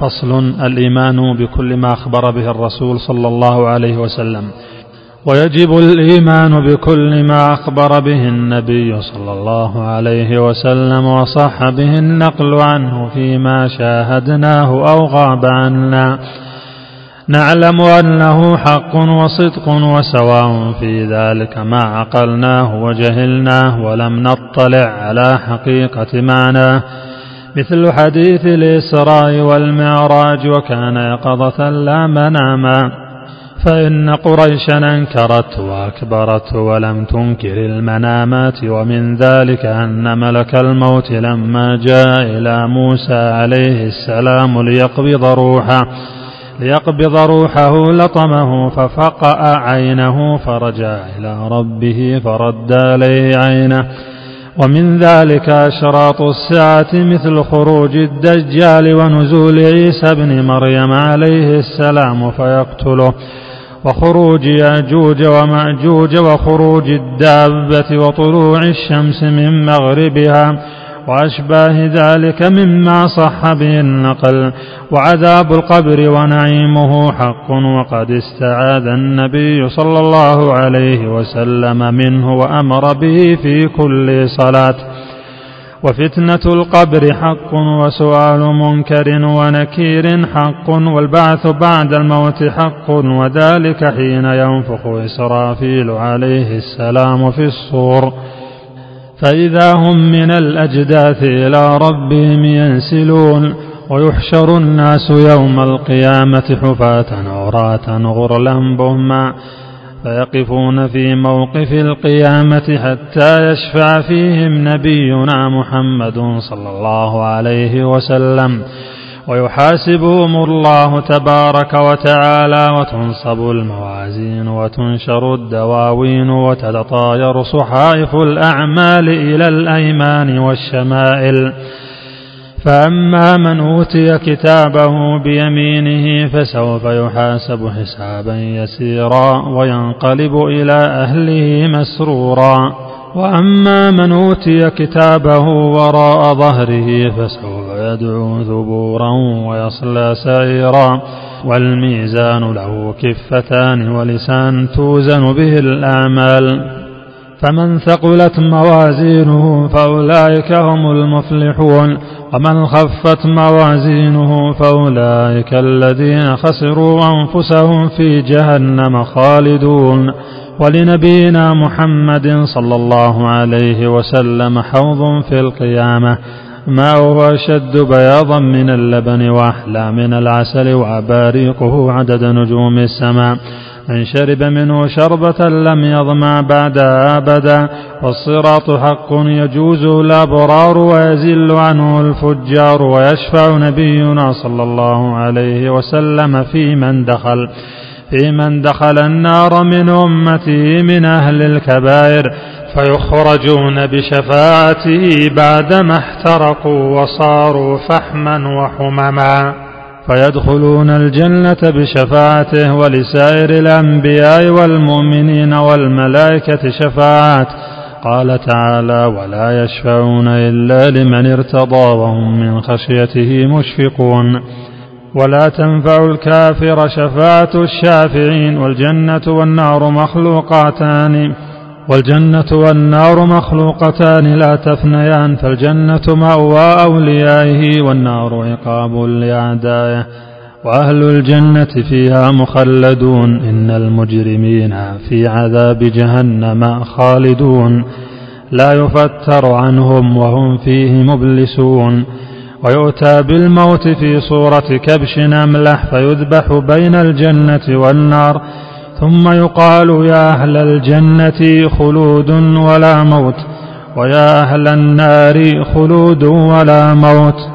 فصل: الإيمان بكل ما أخبر به الرسول صلى الله عليه وسلم. ويجب الإيمان بكل ما أخبر به النبي صلى الله عليه وسلم وصح به النقل عنه فيما شاهدناه أو غاب عنا، نعلم أنه حق وصدق، وسواء في ذلك ما عقلناه وجهلناه ولم نطلع على حقيقة معناه، مثل حديث الإسراء والمعراج وكان يقظة لا مناما، فإن قريشا أنكرت وأكبرت ولم تنكر المنامات. ومن ذلك أن ملك الموت لما جاء إلى موسى عليه السلام ليقبض روحه لطمه ففقأ عينه فرجع إلى ربه فرد عليه عينه. ومن ذلك أشراط الساعة مثل خروج الدجال ونزول عيسى بن مريم عليه السلام فيقتله، وخروج يأجوج ومأجوج، وخروج الدابة، وطلوع الشمس من مغربها، وأشباه ذلك مما صح به النقل. وعذاب القبر ونعيمه حق، وقد استعاذ النبي صلى الله عليه وسلم منه وأمر به في كل صلاة. وفتنة القبر حق، وسؤال منكر ونكير حق، والبعث بعد الموت حق، وذلك حين ينفخ إسرافيل عليه السلام في الصور فإذا هم من الأجداث إلى ربهم ينسلون. ويحشر الناس يوم القيامة حفاة عراة غرلا بهما، فيقفون في موقف القيامة حتى يشفع فيهم نبينا محمد صلى الله عليه وسلم، ويحاسبهم الله تبارك وتعالى، وتنصب الموازين وتنشر الدواوين، وتتطاير صحائف الأعمال إلى الأيمان والشمائل. فأما من أوتي كتابه بيمينه فسوف يحاسب حسابا يسيرا، وينقلب إلى أهله مسرورا. وأما من أوتي كتابه وراء ظهره فسوف يدعو ثبورا ويصلى سعيرا. والميزان له كفتان ولسان توزن به الأعمال، فمن ثقلت موازينه فأولئك هم المفلحون، ومن خفت موازينه فأولئك الذين خسروا أنفسهم في جهنم خالدون. ولنبينا محمد صلى الله عليه وسلم حوض في القيامة، ماؤه أشد بياضا من اللبن وأحلى من العسل، وأباريقه عدد نجوم السماء، من شرب منه شربة لم يظمأ بعدها أبدا. والصراط حق، يجوزه الأبرار ويزل عنه الفجار، ويشفع نبينا صلى الله عليه وسلم في من دخل النار من أمته من أهل الكبائر، فيخرجون بشفاعته بعدما احترقوا وصاروا فحما وحمما، فيدخلون الجنة بشفاعته، ولسائر الأنبياء والمؤمنين والملائكة شفاعات. قال تعالى: ولا يشفعون إلا لمن ارتضى وهم من خشيته مشفقون. ولا تنفع الكافر شفاعة الشافعين. والجنة والنار مخلوقتان لا تفنيان، فالجنة مأوى أوليائه والنار عقاب لأعدائه، وأهل الجنة فيها مخلدون، إن المجرمين في عذاب جهنم خالدون، لا يفتر عنهم وهم فيه مبلسون. ويؤتى بالموت في صورة كبش أملح، فيذبح بين الجنة والنار، ثم يقال: يا أهل الجنة خلود ولا موت، ويا أهل النار خلود ولا موت.